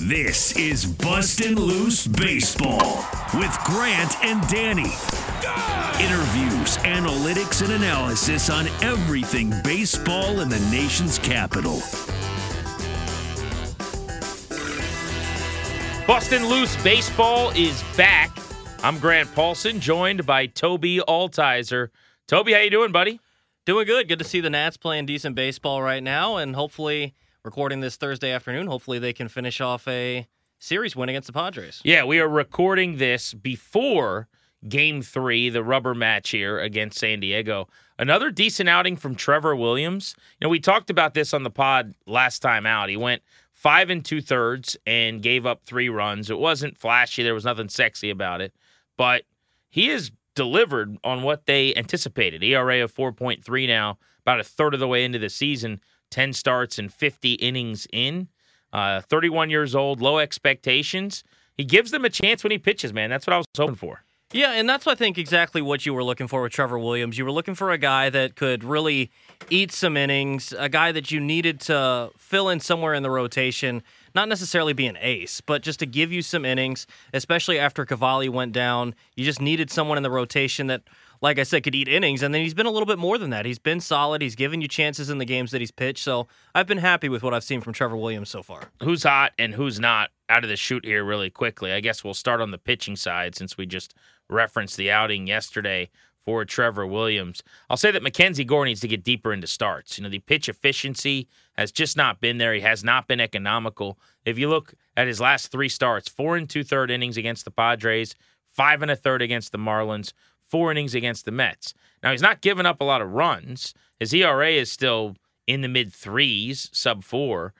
This is Bustin' Loose Baseball with Grant and Danny. Interviews, analytics, and analysis on everything baseball in the nation's capital. Bustin' Loose Baseball is back. I'm Grant Paulson, joined by Toby Altizer. Toby, how you doing, buddy? Doing good. Good to see the Nats playing decent baseball right now, and hopefully... recording this Thursday afternoon. Hopefully they can finish off a series win against the Padres. Yeah, we are recording this before Game 3, the rubber match here against San Diego. Another decent outing from Trevor Williams. You know, we talked about this on the pod last time out. He went 5 2/3 and gave up 3 runs. It wasn't flashy. There was nothing sexy about it. But he has delivered on what they anticipated. ERA of 4.3 now, about a third of the way into the season. 10 starts and 50 innings in. 31 years old, low expectations. He gives them a chance when he pitches, man. That's what I was hoping for. Yeah, and that's, I think, exactly what you were looking for with Trevor Williams. You were looking for a guy that could really eat some innings, a guy that you needed to fill in somewhere in the rotation, not necessarily be an ace, but just to give you some innings, especially after Cavalli went down. You just needed someone in the rotation that, like I said, could eat innings, and then he's been a little bit more than that. He's been solid. He's given you chances in the games that he's pitched, so I've been happy with what I've seen from Trevor Williams so far. Who's hot and who's not out of the chute here really quickly? I guess we'll start on the pitching side since we just referenced the outing yesterday for Trevor Williams. I'll say that Mackenzie Gore needs to get deeper into starts. You know, the pitch efficiency has just not been there. He has not been economical. If you look at his last 3 starts, 4 2/3 innings against the Padres, 5 1/3 against the Marlins, 4 innings against the Mets. Now, he's not giving up a lot of runs. His ERA is still in the mid-3s, sub-4.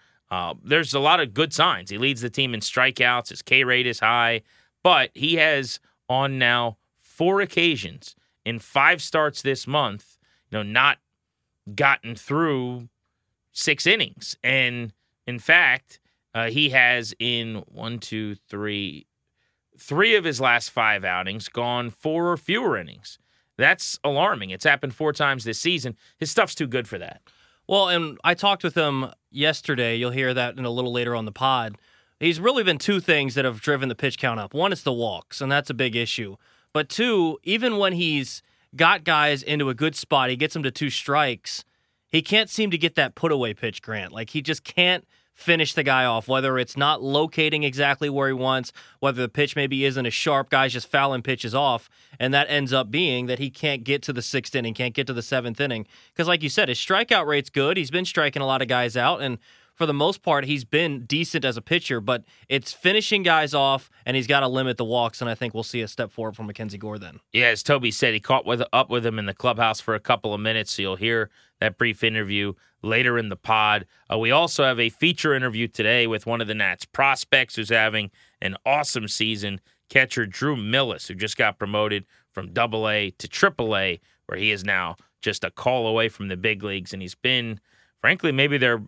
There's a lot of good signs. He leads the team in strikeouts. His K rate is high. But he has, on now, 4 occasions in 5 starts this month, you know, not gotten through 6 innings. And, in fact, he has in 3 of his last 5 outings gone 4 or fewer innings. That's alarming. It's happened 4 times this season. His stuff's too good for that. Well, and I talked with him yesterday. You'll hear that in a little later on the pod. He's really been 2 things that have driven the pitch count up. One is the walks, and that's a big issue. But 2, even when he's got guys into a good spot, he gets them to 2 strikes, he can't seem to get that put-away pitch, Grant. Like, he just can't finish the guy off, whether it's not locating exactly where he wants, whether the pitch maybe isn't as sharp, guys just fouling pitches off, and that ends up being that he can't get to the 6th inning, can't get to the 7th inning. Because like you said, his strikeout rate's good. He's been striking a lot of guys out, and for the most part, he's been decent as a pitcher, but it's finishing guys off, and he's got to limit the walks, and I think we'll see a step forward from Mackenzie Gore then. Yeah, as Toby said, he caught up with him in the clubhouse for a couple of minutes, so you'll hear that brief interview later in the pod. We also have a feature interview today with one of the Nats prospects who's having an awesome season, catcher Drew Millis, who just got promoted from AA to AAA, where he is now just a call away from the big leagues, and he's been, frankly, maybe their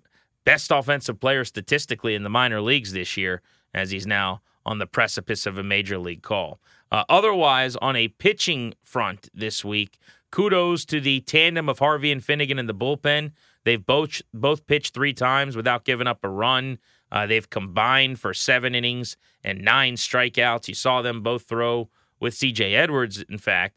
best offensive player statistically in the minor leagues this year, as he's now on the precipice of a major league call. Otherwise, on a pitching front this week, kudos to the tandem of Harvey and Finnegan in the bullpen. They've both pitched 3 times without giving up a run. They've combined for 7 innings and 9 strikeouts. You saw them both throw with C.J. Abrams, in fact.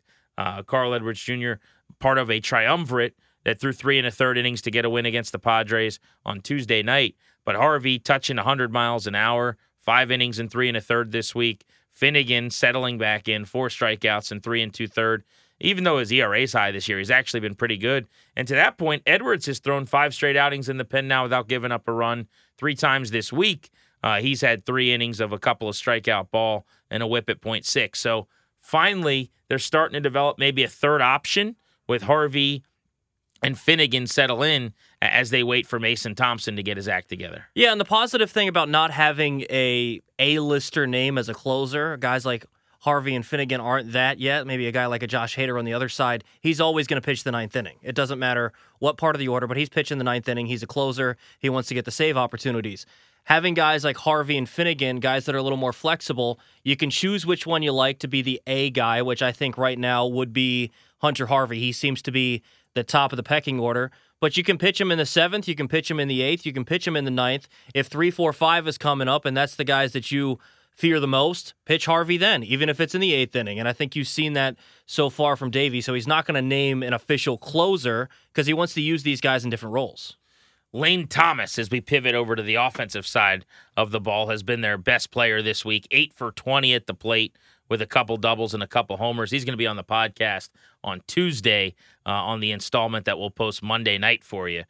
Carl Edwards Jr., part of a triumvirate that threw 3 1/3 innings to get a win against the Padres on Tuesday night. But Harvey touching 100 miles an hour, 5 innings and 3 1/3 this week. Finnegan settling back in, 4 strikeouts and 3 2/3. even though his ERA is high this year, he's actually been pretty good. And to that point, Edwards has thrown 5 straight outings in the pen now without giving up a run 3 times this week. He's had 3 innings of a couple of strikeout ball and a whip at .6. So finally, they're starting to develop maybe a third option with Harvey and Finnegan settle in as they wait for Mason Thompson to get his act together. Yeah, and the positive thing about not having a A-lister name as a closer, guys like Harvey and Finnegan aren't that yet. Maybe a guy like a Josh Hader on the other side, he's always going to pitch the ninth inning. It doesn't matter what part of the order, but he's pitching the ninth inning. He's a closer. He wants to get the save opportunities. Having guys like Harvey and Finnegan, guys that are a little more flexible, you can choose which one you like to be the A guy, which I think right now would be Hunter Harvey. He seems to be the top of the pecking order. But you can pitch him in the 7th, you can pitch him in the 8th, you can pitch him in the 9th. If 3, 4, 5 is coming up and that's the guys that you fear the most, pitch Harvey then, even if it's in the 8th inning. And I think you've seen that so far from Davey, so he's not going to name an official closer because he wants to use these guys in different roles. Lane Thomas, as we pivot over to the offensive side of the ball, has been their best player this week, 8 for 20 at the plate with a couple doubles and a couple homers. He's going to be on the podcast on Tuesday on the installment that we'll post Monday night for you.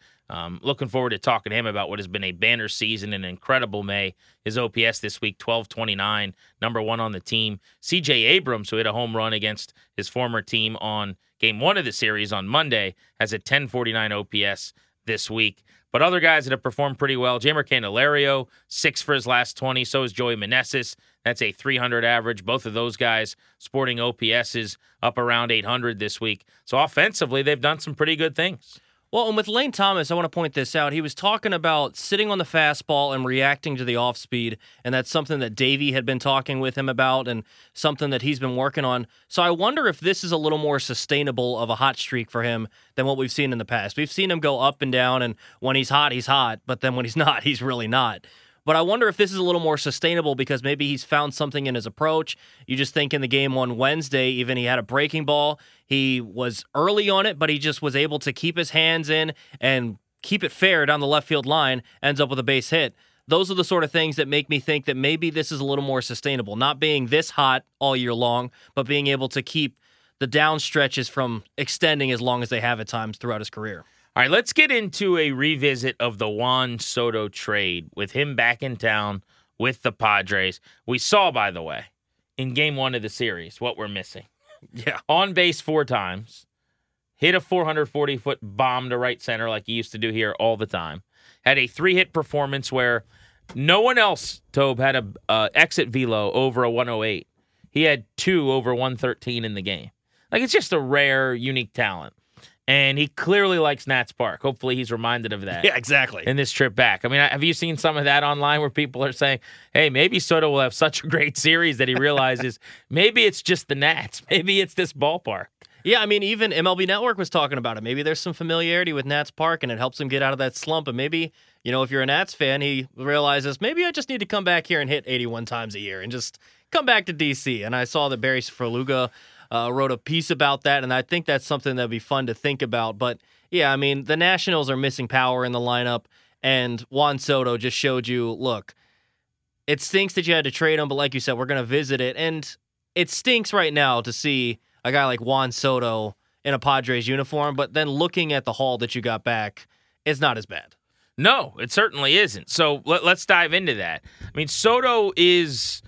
Looking forward to talking to him about what has been a banner season and an incredible May. His OPS this week, 1229, number one on the team. C.J. Abrams, who hit a home run against his former team on game 1 of the series on Monday, has a 1049 OPS this week. But other guys that have performed pretty well, Jamer Candelario, 6 for his last 20. So is Joey Meneses. That's a 300 average. Both of those guys sporting OPSs up around 800 this week. So offensively, they've done some pretty good things. Well, and with Lane Thomas, I want to point this out. He was talking about sitting on the fastball and reacting to the off-speed, and that's something that Davey had been talking with him about and something that he's been working on. So I wonder if this is a little more sustainable of a hot streak for him than what we've seen in the past. We've seen him go up and down, and when he's hot, but then when he's not, he's really not. But I wonder if this is a little more sustainable because maybe he's found something in his approach. You just think in the game on Wednesday, even he had a breaking ball. He was early on it, but he just was able to keep his hands in and keep it fair down the left field line, ends up with a base hit. Those are the sort of things that make me think that maybe this is a little more sustainable. Not being this hot all year long, but being able to keep the down stretches from extending as long as they have at times throughout his career. All right, let's get into a revisit of the Juan Soto trade with him back in town with the Padres. We saw, by the way, in game 1 of the series, what we're missing. Yeah. On base 4 times, hit a 440-foot bomb to right center like he used to do here all the time. Had a 3-hit performance where no one else, Tobe, had an exit velo over a 108. He had 2 over 113 in the game. Like, it's just a rare, unique talent. And he clearly likes Nats Park. Hopefully he's reminded of that. Yeah, exactly. In this trip back. I mean, have you seen some of that online where people are saying, hey, maybe Soto will have such a great series that he realizes maybe it's just the Nats. Maybe it's this ballpark. Yeah, I mean, even MLB Network was talking about it. Maybe there's some familiarity with Nats Park, and it helps him get out of that slump. And maybe, you know, if you're a Nats fan, he realizes, maybe I just need to come back here and hit 81 times a year and just come back to D.C. And I saw that Barry Sfraluga wrote a piece about that, and I think that's something that would be fun to think about. But, yeah, I mean, the Nationals are missing power in the lineup, and Juan Soto just showed you, look, it stinks that you had to trade him, but like you said, we're going to visit it. And it stinks right now to see a guy like Juan Soto in a Padres uniform, but then looking at the haul that you got back, it's not as bad. No, it certainly isn't. So let's dive into that. I mean, Soto is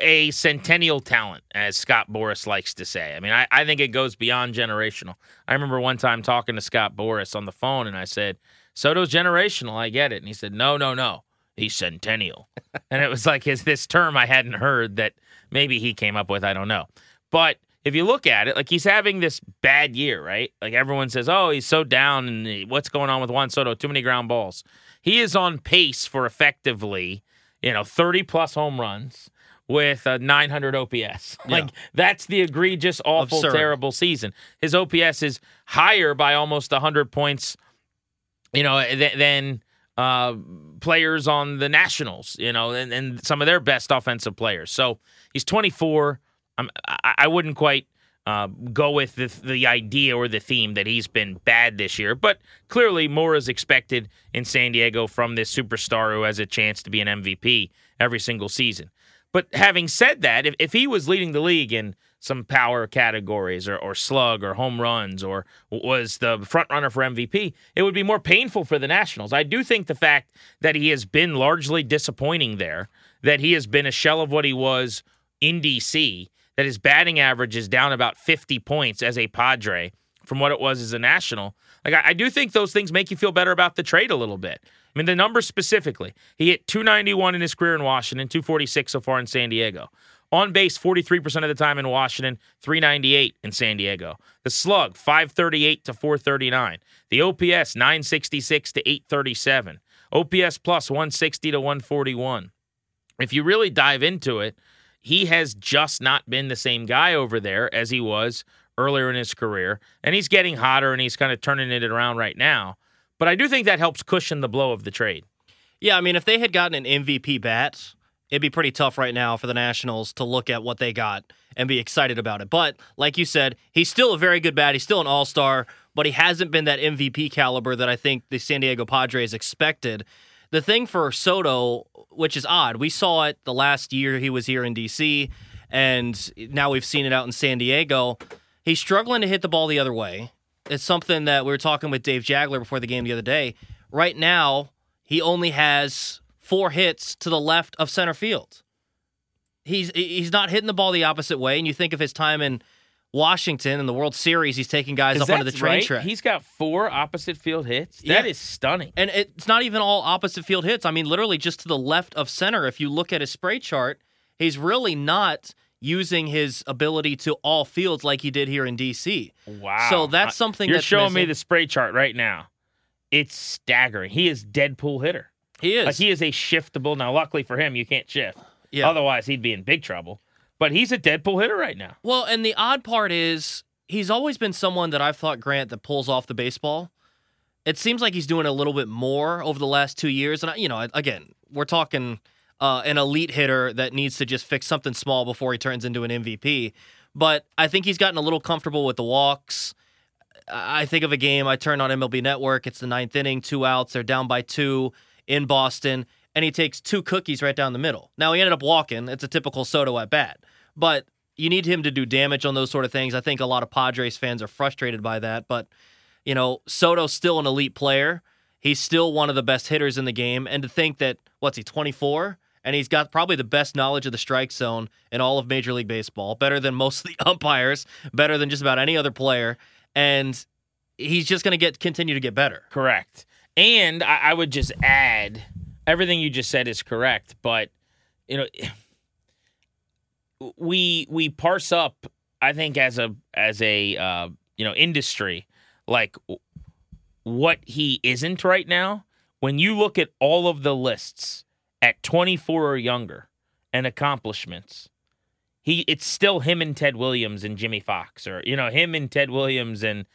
a centennial talent, as Scott Boris likes to say. I mean, I think it goes beyond generational. I remember one time talking to Scott Boris on the phone, and I said, Soto's generational, I get it. And he said, no, he's centennial. And it was like, is this term I hadn't heard that maybe he came up with, I don't know. But if you look at it, like, he's having this bad year, right? Like, everyone says, oh, he's so down, and what's going on with Juan Soto? Too many ground balls. He is on pace for effectively, 30-plus home runs, with a 900 OPS. Like, yeah. That's the egregious, awful, terrible season. His OPS is higher by almost 100 points, than players on the Nationals, and some of their best offensive players. So he's 24. I wouldn't quite go with the idea or the theme that he's been bad this year, but clearly more is expected in San Diego from this superstar who has a chance to be an MVP every single season. But having said that, if he was leading the league in some power categories or slug or home runs or was the front runner for MVP, it would be more painful for the Nationals. I do think the fact that he has been largely disappointing there, that he has been a shell of what he was in D.C., that his batting average is down about 50 points as a Padre from what it was as a National. Like I do think those things make you feel better about the trade a little bit. I mean, the numbers specifically. He hit .291 in his career in Washington, .246 so far in San Diego. On base, 43% of the time in Washington, .398 in San Diego. The slug, 538 to 439. The OPS, 966 to 837. OPS plus, 160 to 141. If you really dive into it, he has just not been the same guy over there as he was earlier in his career, and he's getting hotter, and he's kind of turning it around right now. But I do think that helps cushion the blow of the trade. Yeah, I mean, if they had gotten an MVP bat, it'd be pretty tough right now for the Nationals to look at what they got and be excited about it. But, like you said, he's still a very good bat. He's still an all-star, but he hasn't been that MVP caliber that I think the San Diego Padres expected. The thing for Soto, which is odd, we saw it the last year he was here in D.C., and now we've seen it out in San Diego. He's struggling to hit the ball the other way. It's something that we were talking with Dave Jagler before the game the other day. Right now, he only has 4 hits to the left of center field. He's not hitting the ball the opposite way, and you think of his time in Washington in the World Series, he's taking guys up onto the train track. He's got 4 opposite field hits. Yeah. That is stunning. And it's not even all opposite field hits. I mean, literally just to the left of center. If you look at his spray chart, he's really not using his ability to all fields like he did here in D.C. Wow. So that's something that's missing. You're showing me the spray chart right now. It's staggering. He is Deadpool hitter. He is. Like, he is a shiftable. Now, luckily for him, you can't shift. Yeah. Otherwise, he'd be in big trouble. But he's a Deadpool hitter right now. Well, and the odd part is he's always been someone that I've thought, Grant, that pulls off the baseball. It seems like he's doing a little bit more over the last 2 years. And, you know, again, we're talking an elite hitter that needs to just fix something small before he turns into an MVP. But I think he's gotten a little comfortable with the walks. I think of a game, I turn on MLB Network, it's the 9th inning, 2 outs, they're down by 2 in Boston, and he takes 2 cookies right down the middle. Now, he ended up walking. It's a typical Soto at bat. But you need him to do damage on those sort of things. I think a lot of Padres fans are frustrated by that. But, you know, Soto's still an elite player. He's still one of the best hitters in the game. And to think that, what's he, 24? And he's got probably the best knowledge of the strike zone in all of Major League Baseball, better than most of the umpires, better than just about any other player, and he's just going to continue to get better. Correct. And I would just add, everything you just said is correct, but you know, we parse up, I think, as a you know, industry, like what he isn't right now. When you look at all of the lists at 24 or younger and accomplishments, it's still him and Ted Williams and Jimmy Fox, or, you know, him and Ted Williams and,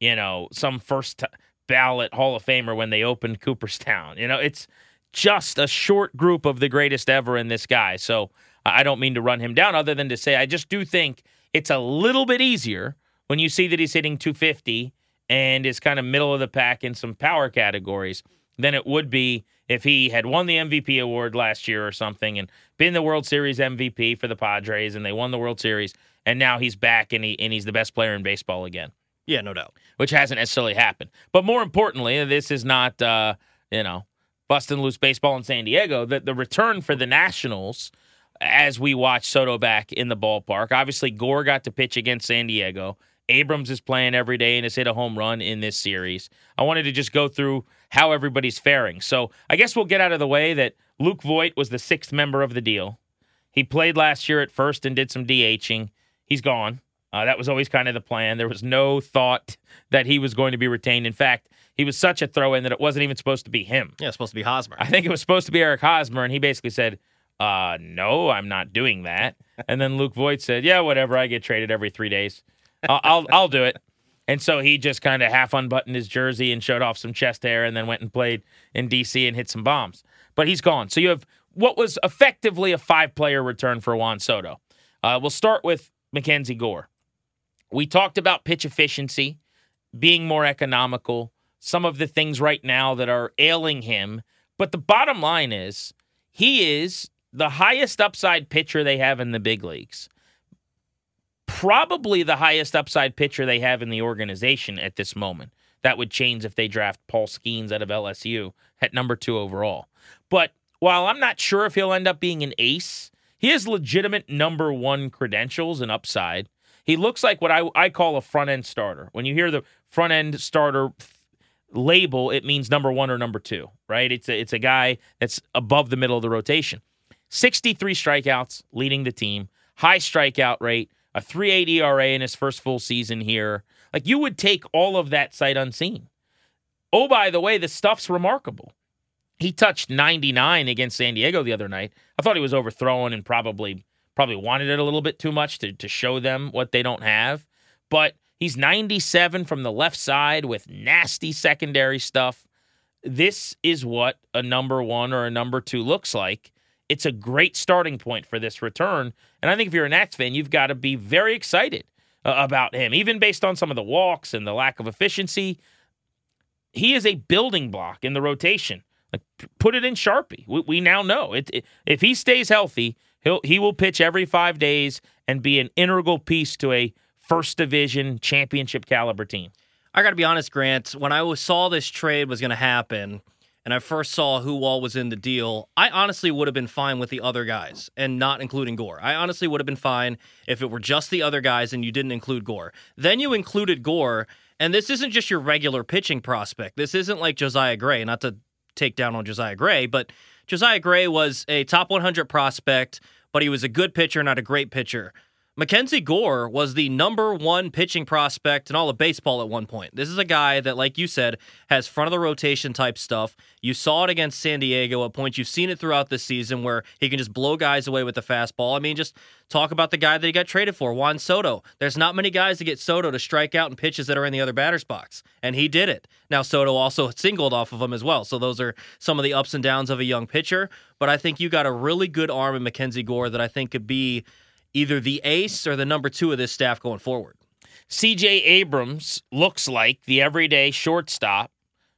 you know, some first ballot Hall of Famer when they opened Cooperstown. You know, it's just a short group of the greatest ever in this guy. So I don't mean to run him down, other than to say I just do think it's a little bit easier when you see that he's hitting .250 and is kind of middle of the pack in some power categories than it would be if he had won the MVP award last year or something and been the World Series MVP for the Padres and they won the World Series, and now he's back and he's the best player in baseball again. Yeah, no doubt. Which hasn't necessarily happened. But more importantly, this is not, you know, Bustin' Loose Baseball in San Diego. The return for the Nationals, as we watch Soto back in the ballpark, obviously Gore got to pitch against San Diego. Abrams is playing every day and has hit a home run in this series. I wanted to just go through how everybody's faring. So I guess we'll get out of the way that Luke Voit was the 6th member of the deal. He played last year at first and did some DHing. He's gone. That was always kind of the plan. There was no thought that he was going to be retained. In fact, he was such a throw-in that it wasn't even supposed to be him. Yeah, it was supposed to be Hosmer. I think it was supposed to be Eric Hosmer, and he basically said, no, I'm not doing that. And then Luke Voit said, yeah, whatever, I get traded every 3 days. I'll do it. And so he just kind of half unbuttoned his jersey and showed off some chest hair and then went and played in D.C. and hit some bombs. But he's gone. So you have what was effectively a 5-player return for Juan Soto. We'll start with Mackenzie Gore. We talked about pitch efficiency, being more economical, some of the things right now that are ailing him. But the bottom line is he is the highest upside pitcher they have in the big leagues. probably the highest upside pitcher they have in the organization at this moment. That would change if they draft Paul Skeens out of LSU at number 2 overall. But while I'm not sure if he'll end up being an ace, he has legitimate number 1 credentials and upside. He looks like what I call a front-end starter. When you hear the front-end starter label, it means number 1 or number 2, right? It's a guy that's above the middle of the rotation. 63 strikeouts leading the team, high strikeout rate, a 3.8 ERA in his first full season here. Like, you would take all of that sight unseen. Oh, by the way, the stuff's remarkable. He touched 99 against San Diego the other night. I thought he was overthrowing and probably wanted it a little bit too much to show them what they don't have. But he's 97 from the left side with nasty secondary stuff. This is what a number 1 or a number 2 looks like. It's a great starting point for this return. And I think if you're a Nats fan, you've got to be very excited about him. Even based on some of the walks and the lack of efficiency, he is a building block in the rotation. Like, put it in Sharpie. We now know. If he stays healthy, he will pitch every 5 days and be an integral piece to a first division championship caliber team. I got to be honest, Grant, when I saw this trade was going to happen and I first saw who all was in the deal, I honestly would have been fine with the other guys and not including Gore. I honestly would have been fine if it were just the other guys and you didn't include Gore. Then you included Gore, and this isn't just your regular pitching prospect. This isn't like Josiah Gray, not to take down on Josiah Gray, but Josiah Gray was a top 100 prospect, but he was a good pitcher, not a great pitcher. Mackenzie Gore was the number 1 pitching prospect in all of baseball at one point. This is a guy that, like you said, has front-of-the-rotation type stuff. You saw it against San Diego at points. You've seen it throughout this season where he can just blow guys away with the fastball. I mean, just talk about the guy that he got traded for, Juan Soto. There's not many guys to get Soto to strike out in pitches that are in the other batter's box, and he did it. Now, Soto also singled off of him as well, so those are some of the ups and downs of a young pitcher, but I think you got a really good arm in Mackenzie Gore that I think could be either the ace or the number 2 of this staff going forward. C.J. Abrams looks like the everyday shortstop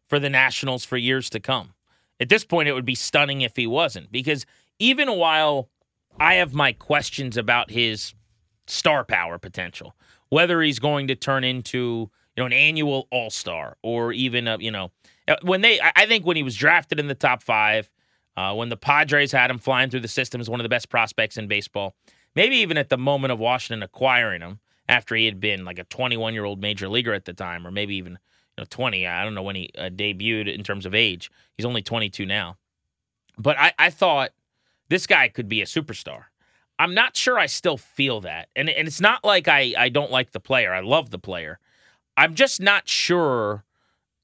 for the Nationals for years to come. At this point, it would be stunning if he wasn't, because even while I have my questions about his star power potential, whether he's going to turn into an annual all-star or even I think when he was drafted in the top 5, when the Padres had him flying through the system as one of the best prospects in baseball, maybe even at the moment of Washington acquiring him after he had been like a 21-year-old major leaguer at the time, or maybe even 20. I don't know when he debuted in terms of age. He's only 22 now. But I thought this guy could be a superstar. I'm not sure I still feel that. And it's not like I don't like the player. I love the player. I'm just not sure.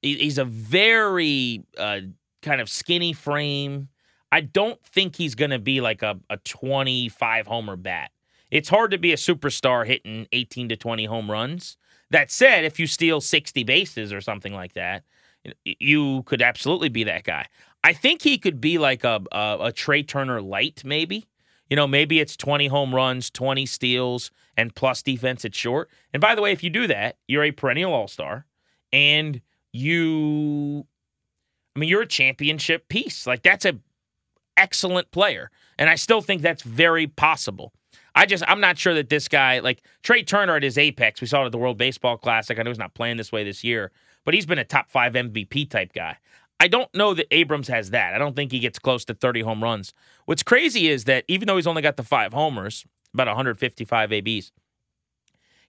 He's a very kind of skinny frame. I don't think he's going to be like a 25-homer bat. It's hard to be a superstar hitting 18 to 20 home runs. That said, if you steal 60 bases or something like that, you could absolutely be that guy. I think he could be like a Trey Turner light, maybe. Maybe it's 20 home runs, 20 steals, and plus defense at short. And by the way, if you do that, you're a perennial all-star, and you're a championship piece. Like, that's a excellent player, and I still think that's very possible. I'm not sure that this guy, like Trey Turner at his apex, we saw it at the World Baseball Classic. I know he's not playing this way this year, but he's been a top 5 MVP type guy. I don't know that Abrams has that. I don't think he gets close to 30 home runs. What's crazy is that even though he's only got the 5 homers, about 155 ABs,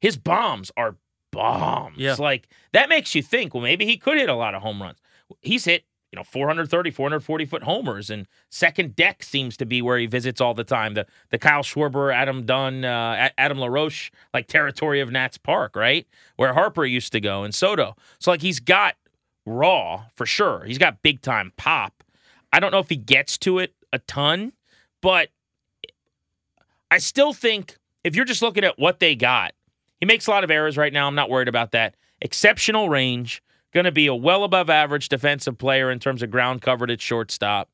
his bombs are bombs. Yeah. Like, that makes you think, well, maybe he could hit a lot of home runs. He's hit 430, 440-foot homers, and second deck seems to be where he visits all the time. The Kyle Schwarber, Adam Dunn, Adam LaRoche, like, territory of Nats Park, right? Where Harper used to go, and Soto. So, like, he's got raw, for sure. He's got big-time pop. I don't know if he gets to it a ton, but I still think if you're just looking at what they got, he makes a lot of errors right now. I'm not worried about that. Exceptional range. Going to be a well above average defensive player in terms of ground covered at shortstop.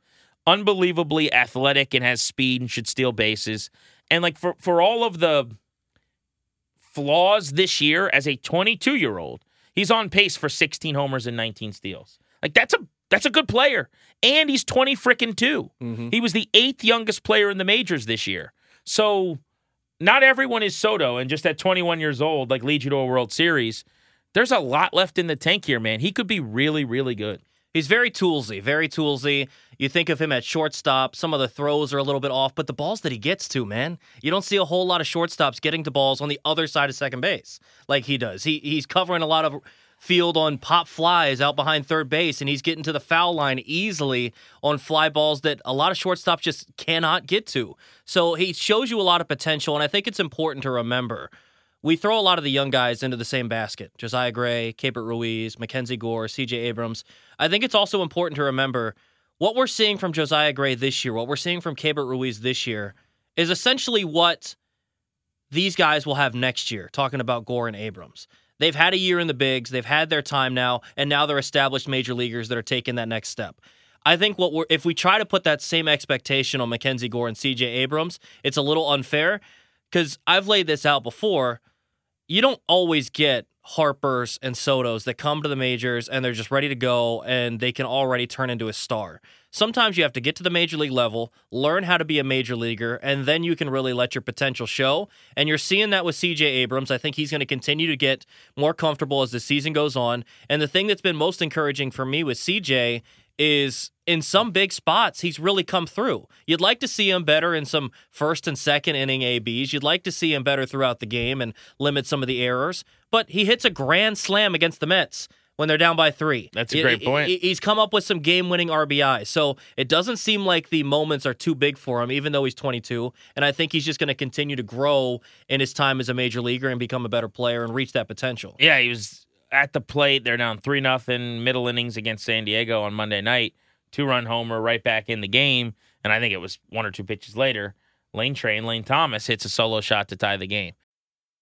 Unbelievably athletic and has speed and should steal bases. And like for all of the flaws this year as a 22-year-old, he's on pace for 16 homers and 19 steals. Like, that's a good player. And he's 20-2. Mm-hmm. He was the 8th youngest player in the majors this year. So not everyone is Soto, and just at 21 years old, like, lead you to a World Series. There's a lot left in the tank here, man. He could be really, really good. He's very toolsy, very toolsy. You think of him at shortstop. Some of the throws are a little bit off, but the balls that he gets to, man, you don't see a whole lot of shortstops getting to balls on the other side of second base like he does. He's covering a lot of field on pop flies out behind third base, and he's getting to the foul line easily on fly balls that a lot of shortstops just cannot get to. So he shows you a lot of potential, and I think it's important to remember we throw a lot of the young guys into the same basket. Josiah Gray, Keibert Ruiz, Mackenzie Gore, C.J. Abrams. I think it's also important to remember what we're seeing from Josiah Gray this year, what we're seeing from Keibert Ruiz this year, is essentially what these guys will have next year, talking about Gore and Abrams. They've had a year in the bigs. They've had their time now, and now they're established major leaguers that are taking that next step. I think if we try to put that same expectation on Mackenzie Gore and C.J. Abrams, it's a little unfair because I've laid this out before. You don't always get Harpers and Sotos that come to the majors and they're just ready to go and they can already turn into a star. Sometimes you have to get to the major league level, learn how to be a major leaguer, and then you can really let your potential show. And you're seeing that with C.J. Abrams. I think he's going to continue to get more comfortable as the season goes on. And the thing that's been most encouraging for me with C.J. is in some big spots, he's really come through. You'd like to see him better in some first and second inning ABs. You'd like to see him better throughout the game and limit some of the errors. But he hits a grand slam against the Mets when they're down by 3. That's a great point. He's come up with some game-winning RBI. So it doesn't seem like the moments are too big for him, even though he's 22. And I think he's just going to continue to grow in his time as a major leaguer and become a better player and reach that potential. Yeah, he was at the plate. They're down 3-0, middle innings against San Diego on Monday night. 2-run homer right back in the game. And I think it was 1 or 2 pitches later, Lane Thomas hits a solo shot to tie the game.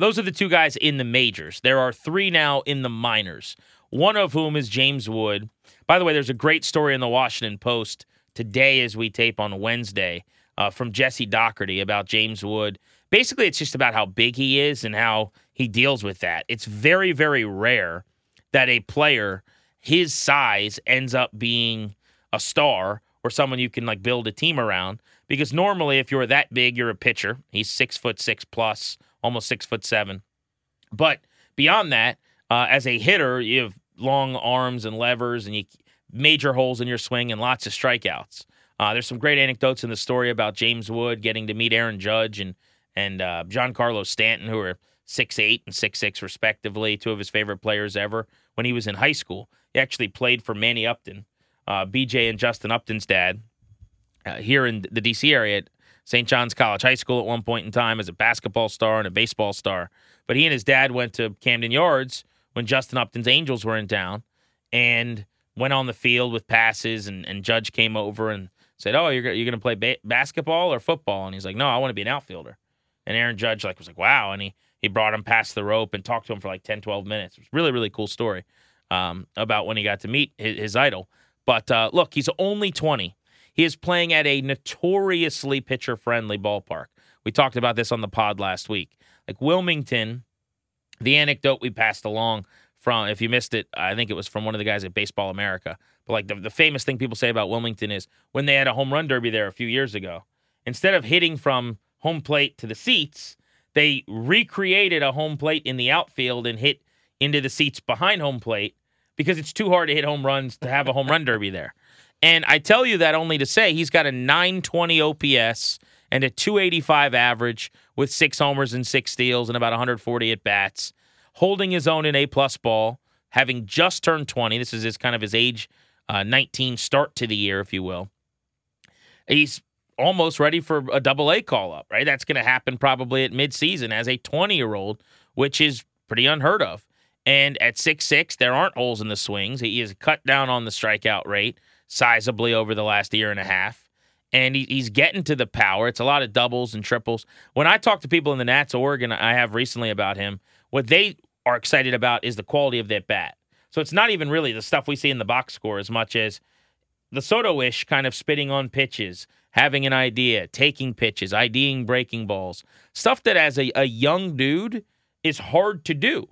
Those are the 2 guys in the majors. There are 3 now in the minors, one of whom is James Wood. By the way, there's a great story in the Washington Post today as we tape on Wednesday from Jesse Doherty about James Wood. Basically, it's just about how big he is and how he deals with that. It's very, very rare that a player his size ends up being a star or someone you can, like, build a team around, because normally if you're that big, you're a pitcher. He's 6'6" plus, almost 6'7". But beyond that, as a hitter, you have long arms and levers and you major holes in your swing and lots of strikeouts. There's some great anecdotes in the story about James Wood getting to meet Aaron Judge and Giancarlo Stanton, who are 6'8" and 6'6" respectively, 2 of his favorite players ever. When he was in high school, he actually played for Manny Upton, BJ and Justin Upton's dad, here in the D.C. area at St. John's College High School at one point in time as a basketball star and a baseball star. But he and his dad went to Camden Yards when Justin Upton's Angels were in town and went on the field with passes, and Judge came over and said, "Oh, you're going to play basketball or football?" And he's like, "No, I want to be an outfielder." And Aaron Judge was like, "Wow." And he brought him past the rope and talked to him for 10, 12 minutes. It was a really, really cool story about when he got to meet his idol. But look, he's only 20. He is playing at a notoriously pitcher-friendly ballpark. We talked about this on the pod last week. Wilmington, the anecdote we passed along from, if you missed it, I think it was from one of the guys at Baseball America. But the famous thing people say about Wilmington is when they had a home run derby there a few years ago, instead of hitting from home plate to the seats, they recreated a home plate in the outfield and hit into the seats behind home plate because it's too hard to hit home runs to have a home run derby there. And I tell you that only to say he's got a 920 OPS and a 285 average with 6 homers and 6 steals and about 140 at-bats, holding his own in A-plus ball, having just turned 20. This is his age 19 start to the year, if you will. He's almost ready for a double-A call-up, right? That's going to happen probably at midseason as a 20-year-old, which is pretty unheard of. And at 6'6", there aren't holes in the swings. He is cut down on the strikeout rate sizably over the last year and a half. and he's getting to the power. It's a lot of doubles and triples. When I talk to people in the Nats of Oregon, I have recently about him, what they are excited about is the quality of that bat. So it's not even really the stuff we see in the box score as much as the Soto-ish kind of spitting on pitches, having an idea, taking pitches, IDing breaking balls, stuff that as a young dude is hard to do.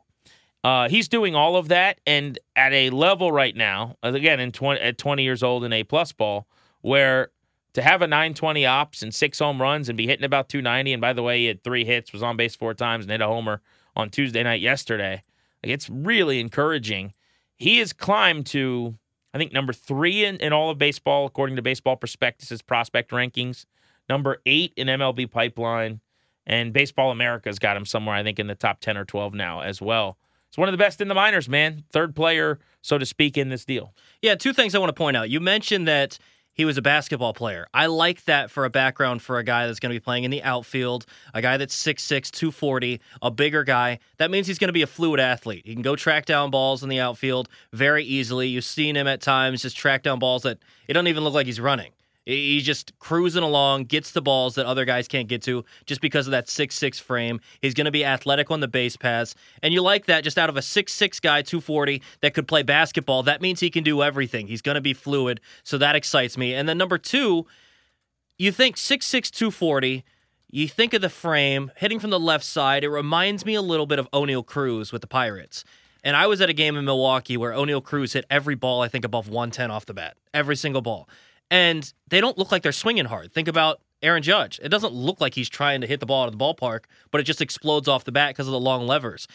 He's doing all of that, and at a level right now, again, at 20 years old in A-plus ball, where to have a 920 ops and 6 home runs and be hitting about 290, and by the way, he had 3 hits, was on base 4 times, and hit a homer on Tuesday night yesterday, it's really encouraging. He has climbed to, I think, number 3 in all of baseball, according to Baseball Prospectus's prospect rankings, number 8 in MLB Pipeline, and Baseball America's got him somewhere, I think, in the top 10 or 12 now as well. It's one of the best in the minors, man. Third player, so to speak, in this deal. Yeah, 2 things I want to point out. You mentioned that he was a basketball player. I like that for a background for a guy that's going to be playing in the outfield, a guy that's 6'6", 240, a bigger guy. That means he's going to be a fluid athlete. He can go track down balls in the outfield very easily. You've seen him at times just track down balls that it doesn't even look like he's running. He's just cruising along, gets the balls that other guys can't get to just because of that 6'6 frame. He's going to be athletic on the base paths. And you like that just out of a 6'6 guy, 240, that could play basketball. That means he can do everything. He's going to be fluid, so that excites me. And then number 2, you think 6'6, 240, you think of the frame, hitting from the left side. It reminds me a little bit of O'Neal Cruz with the Pirates. And I was at a game in Milwaukee where O'Neal Cruz hit every ball, I think, above 110 off the bat, every single ball. And they don't look like they're swinging hard. Think about Aaron Judge. It doesn't look like he's trying to hit the ball out of the ballpark, but it just explodes off the bat because of the long levers.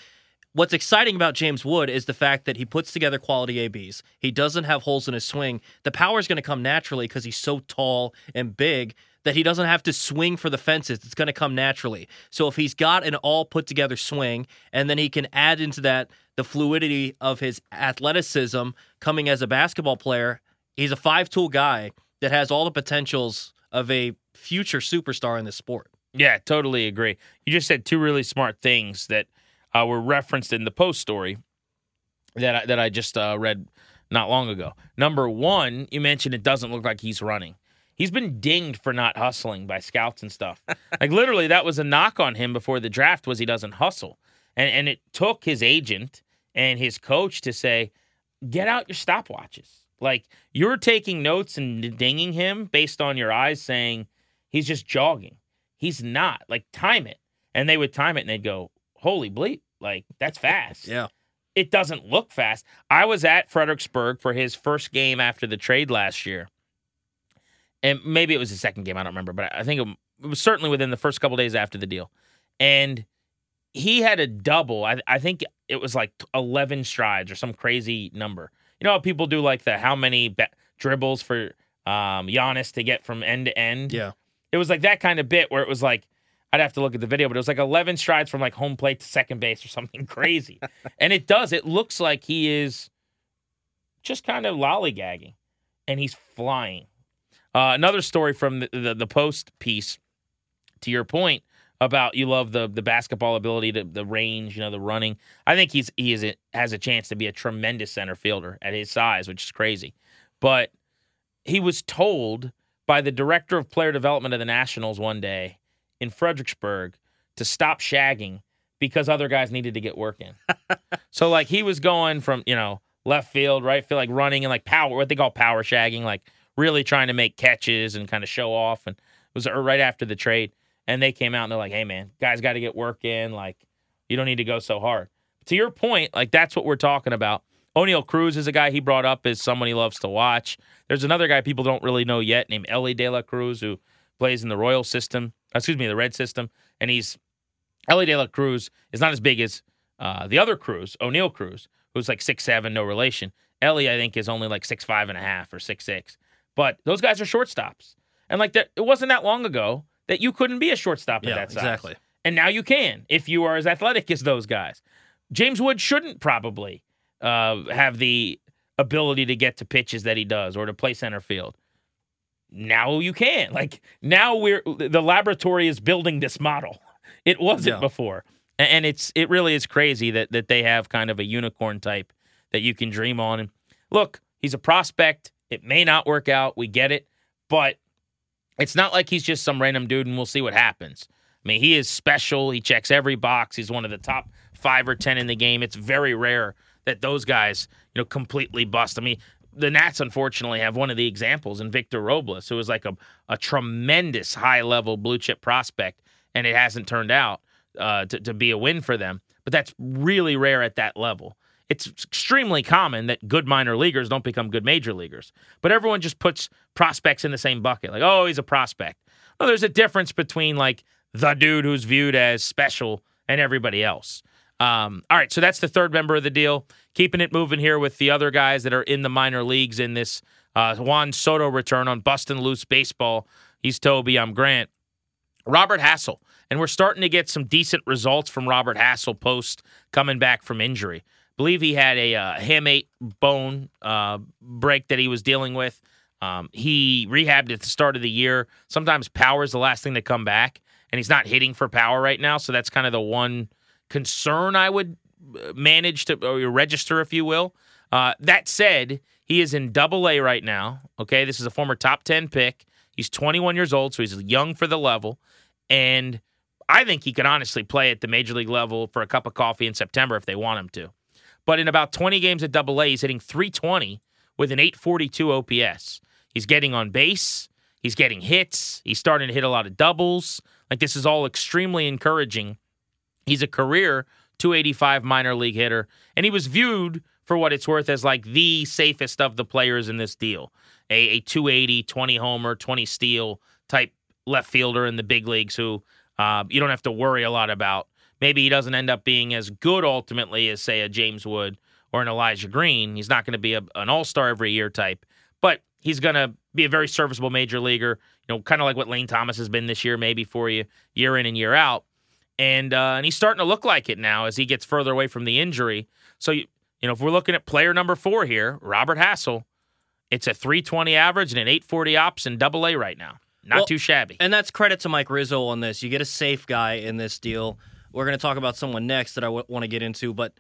What's exciting about James Wood is the fact that he puts together quality ABs. He doesn't have holes in his swing. The power is going to come naturally because he's so tall and big that he doesn't have to swing for the fences. It's going to come naturally. So if he's got an all-put-together swing, and then he can add into that the fluidity of his athleticism coming as a basketball player, he's a 5-tool guy that has all the potentials of a future superstar in this sport. Yeah, totally agree. You just said 2 really smart things that were referenced in the Post story that I just read not long ago. Number 1, you mentioned it doesn't look like he's running. He's been dinged for not hustling by scouts and stuff. Like, literally, that was a knock on him before the draft was he doesn't hustle. And it took his agent and his coach to say, get out your stopwatches. Like, you're taking notes and dinging him based on your eyes saying he's just jogging. He's not. Like, time it. And they would time it, and they'd go, holy bleep. Like, that's fast. Yeah. It doesn't look fast. I was at Fredericksburg for his first game after the trade last year. And maybe it was his second game. I don't remember. But I think it was certainly within the first couple days after the deal. And he had a double. I think it was like 11 strides or some crazy number. You know how people do, like, the how many dribbles for Giannis to get from end to end? Yeah. It was like that kind of bit where it was like, I'd have to look at the video, but it was like 11 strides from, like, home plate to second base or something crazy. And it does. It looks like he is just kind of lollygagging, and he's flying. Another story from the Post piece, to your point about you love the basketball ability, the range, you know, the running. I think he has a chance to be a tremendous center fielder at his size, which is crazy. But he was told by the director of player development of the Nationals one day in Fredericksburg to stop shagging because other guys needed to get work in. So, like, he was going from, you know, left field, right field, like running and, like, power, what they call power shagging, like really trying to make catches and kind of show off. And it was right after the trade. And they came out and they're like, hey, man, guys got to get work in. Like, you don't need to go so hard. To your point, like, that's what we're talking about. O'Neal Cruz is a guy he brought up as someone he loves to watch. There's another guy people don't really know yet named Ellie De La Cruz, who plays in the Royal system. Excuse me, the Red system. And Ellie De La Cruz is not as big as the other Cruz, O'Neal Cruz, who's like 6'7", no relation. Ellie, I think, is only like 6'5 and a half or 6'6". But those guys are shortstops. And, like, it wasn't that long ago that you couldn't be a shortstop at that size. Exactly. And now you can, if you are as athletic as those guys. James Wood shouldn't probably have the ability to get to pitches that he does or to play center field. Now you can. Like, now the laboratory is building this model. It wasn't before. And it really is crazy that they have kind of a unicorn type that you can dream on. And look, he's a prospect. It may not work out. We get it. But It's not like he's just some random dude and we'll see what happens. I mean, he is special. He checks every box. He's one of the top 5 or 10 in the game. It's very rare that those guys, you know, completely bust. I mean, the Nats, unfortunately, have one of the examples in Victor Robles, who was like a tremendous high-level blue-chip prospect, and it hasn't turned out to be a win for them. But that's really rare at that level. It's extremely common that good minor leaguers don't become good major leaguers. But everyone just puts prospects in the same bucket. Like, oh, he's a prospect. No, there's a difference between, like, the dude who's viewed as special and everybody else. All right, so that's the third member of the deal. Keeping it moving here with the other guys that are in the minor leagues in this Juan Soto return on Bustin' Loose Baseball. He's Toby, I'm Grant. Robert Hassel. And we're starting to get some decent results from Robert Hassel post coming back from injury. I believe he had a hamate bone break that he was dealing with. He rehabbed at the start of the year. Sometimes power is the last thing to come back, and he's not hitting for power right now, so that's kind of the one concern I would manage to or register, if you will. That said, he is in Double-A right now. Okay, this is a former top 10 pick. He's 21 years old, so he's young for the level. And I think he could honestly play at the major league level for a cup of coffee in September if they want him to. But in about 20 games at Double-A, he's hitting 320 with an 842 OPS. He's getting on base. He's getting hits. He's starting to hit a lot of doubles. Like, this is all extremely encouraging. He's a career 285 minor league hitter, and he was viewed, for what it's worth, as like the safest of the players in this deal. A 280, 20 homer, 20 steal type left fielder in the big leagues who you don't have to worry a lot about. Maybe he doesn't end up being as good ultimately as, say, a James Wood or an Elijah Green. He's not going to be an all-star every year type, but he's going to be a very serviceable major leaguer, you know, kind of like what Lane Thomas has been this year maybe for you year in and year out. And he's starting to look like it now as he gets further away from the injury. So, you know, if we're looking at player number 4 here, Robert Hassel, it's a 320 average and an 840 ops in Double-A right now. Not too shabby. And that's credit to Mike Rizzo on this. You get a safe guy in this deal. We're going to talk about someone next that I want to get into, but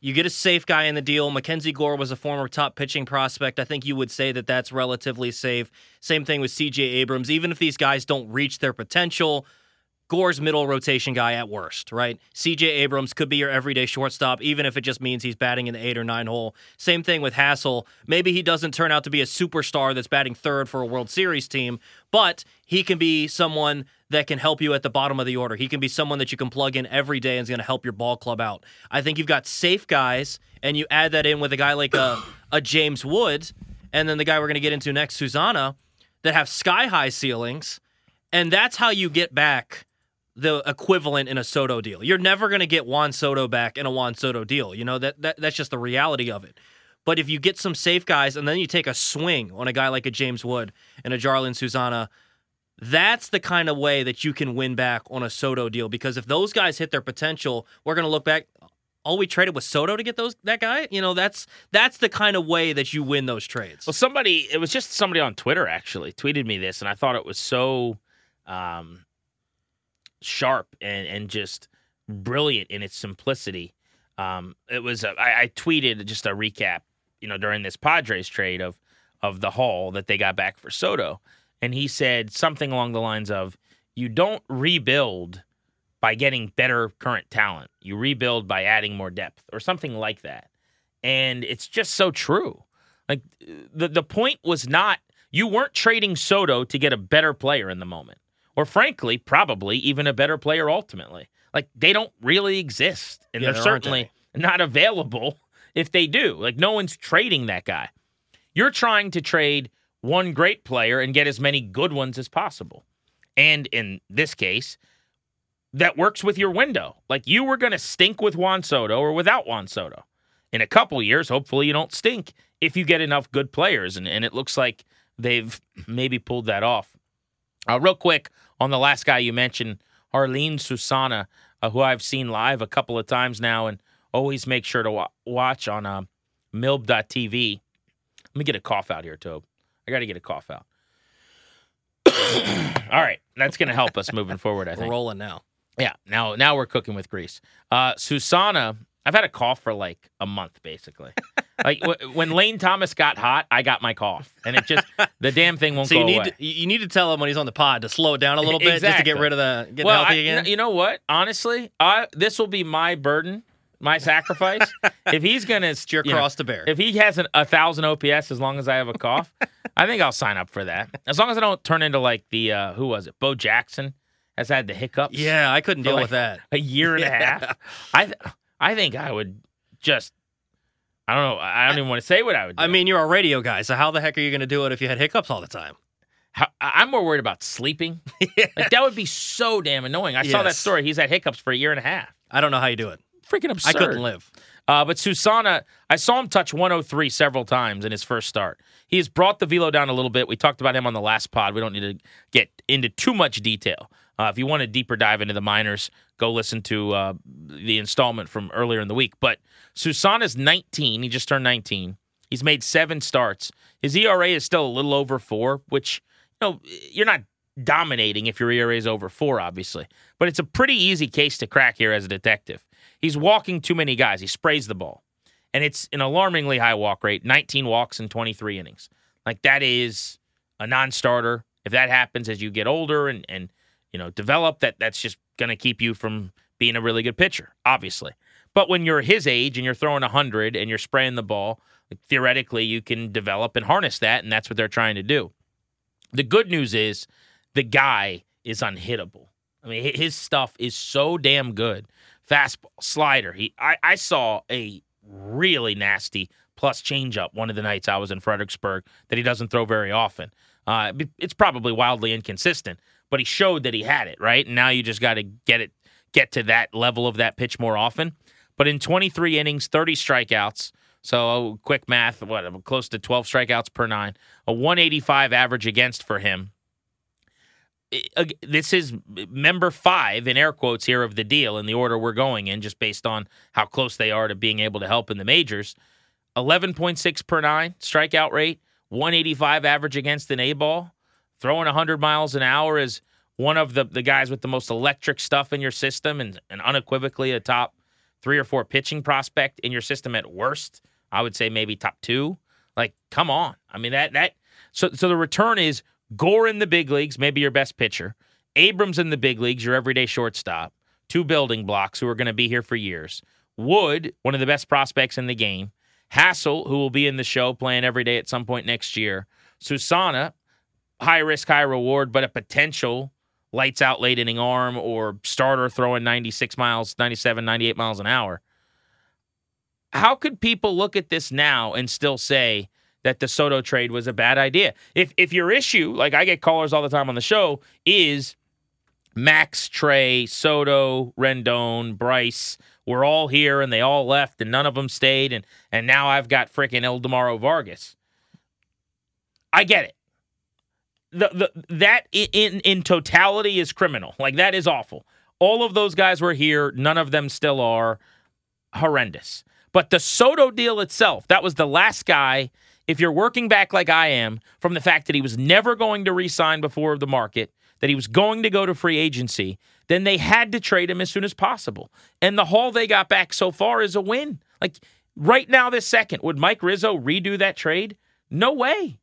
you get a safe guy in the deal. Mackenzie Gore was a former top pitching prospect. I think you would say that that's relatively safe. Same thing with C.J. Abrams. Even if these guys don't reach their potential, Gore's middle rotation guy at worst, right? C.J. Abrams could be your everyday shortstop, even if it just means he's batting in the 8 or 9 hole. Same thing with Hassel. Maybe he doesn't turn out to be a superstar that's batting third for a World Series team, but he can be someone that can help you at the bottom of the order. He can be someone that you can plug in every day and is going to help your ball club out. I think you've got safe guys, and you add that in with a guy like a James Wood, and then the guy we're going to get into next, Susana, that have sky-high ceilings, and that's how you get back the equivalent in a Soto deal. You're never going to get Juan Soto back in a Juan Soto deal. You know, that's just the reality of it. But if you get some safe guys and then you take a swing on a guy like a James Wood and a Jarlin Susana, that's the kind of way that you can win back on a Soto deal. Because if those guys hit their potential, we're going to look back, oh, we traded with Soto to get that guy? You know, that's the kind of way that you win those trades. Well, it was just somebody on Twitter actually tweeted me this, and I thought it was so sharp and just brilliant in its simplicity. It was I tweeted just a recap, you know, during this Padres trade of the haul that they got back for Soto, and he said something along the lines of, "You don't rebuild by getting better current talent. You rebuild by adding more depth," or something like that. And it's just so true. Like the point was not you weren't trading Soto to get a better player in the moment. Or frankly, probably even a better player ultimately. Like, they don't really exist, and they're certainly not available if they do. Like, no one's trading that guy. You're trying to trade one great player and get as many good ones as possible. And in this case, that works with your window. Like, you were going to stink with Juan Soto or without Juan Soto. In a couple years, hopefully you don't stink if you get enough good players, and it looks like they've maybe pulled that off. Real quick, on the last guy you mentioned, Jarlin Susana, who I've seen live a couple of times now and always make sure to watch on MLB.TV. Let me get a cough out here, Tobe. I got to get a cough out. All right. That's going to help us moving forward, I think. We're rolling now. Yeah. Now we're cooking with grease. Susana, I've had a cough for like a month, basically. Like when Lane Thomas got hot, I got my cough, and it just the damn thing won't go away. You need to tell him when he's on the pod to slow it down a little bit just to get rid of the healthy again. You know what? Honestly, this will be my burden, my sacrifice. If he's gonna, it's your cross to bear. If he has a 1,000 OPS as long as I have a cough, I think I'll sign up for that. As long as I don't turn into like the who was it? Bo Jackson has had the hiccups. Yeah, I couldn't deal with that. A year and a half. I think I would just. I don't know. I don't even want to say what I would do. I mean, you're a radio guy, so how the heck are you going to do it if you had hiccups all the time? I'm more worried about sleeping. Yeah. Like, that would be so damn annoying. I saw that story. He's had hiccups for a year and a half. I don't know how you do it. Freaking absurd. I couldn't live. But Susana, I saw him touch 103 several times in his first start. He has brought the velo down a little bit. We talked about him on the last pod. We don't need to get into too much detail. If you want a deeper dive into the minors, go listen to the installment from earlier in the week. But Susana's 19. He just turned 19. He's made 7 starts. His ERA is still a little over 4, which, you know, you're not dominating if your ERA is over 4, obviously. But it's a pretty easy case to crack here as a detective. He's walking too many guys. He sprays the ball. And it's an alarmingly high walk rate, 19 walks in 23 innings. Like, that is a non-starter. If that happens as you get older and you know, develop, that's just going to keep you from being a really good pitcher, obviously. But when you're his age and you're throwing 100 and you're spraying the ball, theoretically you can develop and harness that, and that's what they're trying to do. The good news is the guy is unhittable. I mean, his stuff is so damn good. Fastball, slider. I saw a really nasty plus changeup one of the nights I was in Fredericksburg that he doesn't throw very often. It's probably wildly inconsistent. But he showed that he had it, right? And now you just got to get to that level of that pitch more often. But in 23 innings, 30 strikeouts, so quick math, close to 12 strikeouts per 9, a 185 average against for him. This is member 5, in air quotes here, of the deal in the order we're going in, just based on how close they are to being able to help in the majors. 11.6 per 9 strikeout rate, 185 average against an A ball. Throwing 100 miles an hour is one of the guys with the most electric stuff in your system and unequivocally a top 3 or 4 pitching prospect in your system at worst. I would say maybe top 2. Like, come on. I mean, so the return is Gore in the big leagues, maybe your best pitcher. Abrams in the big leagues, your everyday shortstop. 2 building blocks who are going to be here for years. Wood, one of the best prospects in the game. Hassel, who will be in the show playing every day at some point next year. Susana, high risk, high reward, but a potential lights out late inning arm or starter throwing 96 miles, 97, 98 miles an hour. How could people look at this now and still say that the Soto trade was a bad idea? If your issue, like I get callers all the time on the show, is Max, Trey, Soto, Rendon, Bryce, we're all here and they all left and none of them stayed, and now I've got freaking Eldamaro Vargas. I get it. That in totality is criminal. Like, that is awful. All of those guys were here. None of them still are. Horrendous. But the Soto deal itself, that was the last guy, if you're working back like I am, from the fact that he was never going to re-sign before the market, that he was going to go to free agency, then they had to trade him as soon as possible. And the haul they got back so far is a win. Like, right now, this second, would Mike Rizzo redo that trade? No way.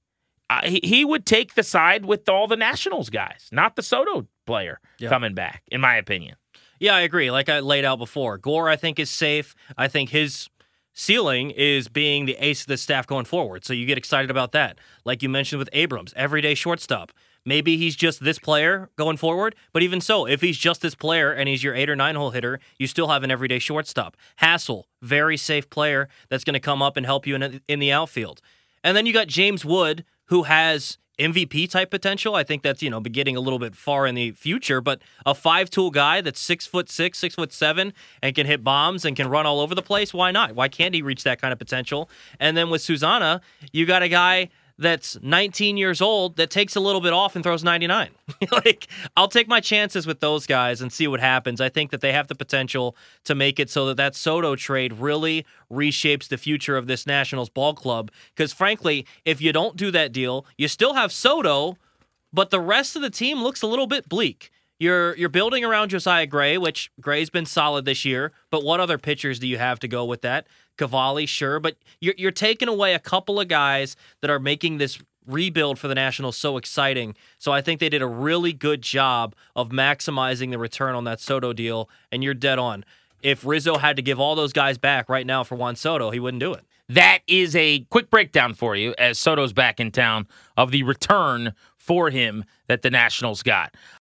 He would take the side with all the Nationals guys, not the Soto player coming back, in my opinion. Yeah, I agree. Like I laid out before, Gore, I think, is safe. I think his ceiling is being the ace of the staff going forward, so you get excited about that. Like you mentioned with Abrams, everyday shortstop. Maybe he's just this player going forward, but even so, if he's just this player and he's your 8 or 9 hole hitter, you still have an everyday shortstop. Hassel, very safe player that's going to come up and help you in the outfield. And then you got James Wood, who has MVP-type potential. I think that's, getting a little bit far in the future, but a 5-tool guy that's 6'6", 6'7", and can hit bombs and can run all over the place, why not? Why can't he reach that kind of potential? And then with Susana, you got a guy that's 19 years old that takes a little bit off and throws 99. Like, I'll take my chances with those guys and see what happens. I think that they have the potential to make it so that Soto trade really reshapes the future of this Nationals ball club. Because frankly, if you don't do that deal, you still have Soto, but the rest of the team looks a little bit bleak. You're building around Josiah Gray, which Gray's been solid this year, but what other pitchers do you have to go with that? Cavalli, sure, but you're taking away a couple of guys that are making this rebuild for the Nationals so exciting. So I think they did a really good job of maximizing the return on that Soto deal, and you're dead on. If Rizzo had to give all those guys back right now for Juan Soto, he wouldn't do it. That is a quick breakdown for you, as Soto's back in town, of the return for him that the Nationals got.